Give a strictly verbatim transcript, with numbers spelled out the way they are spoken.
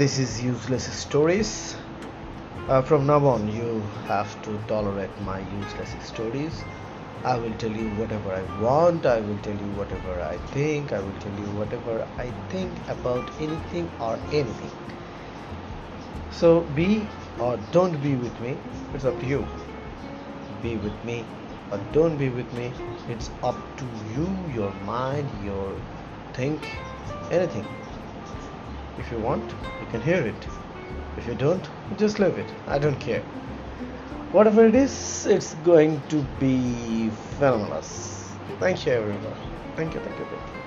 This is useless stories. Uh, from now on, you have to tolerate my useless stories. I will tell you whatever I want. I will tell you whatever I think. I will tell you whatever I think about anything or anything. So be or don't be with me. It's up to you. Be with me or don't be with me. It's up to you, your mind, your think, anything. If you want, you can hear it. If you don't, just leave it. I don't care. Whatever it is, it's going to be phenomenal. Thank you, everyone. Thank you, thank you, thank you.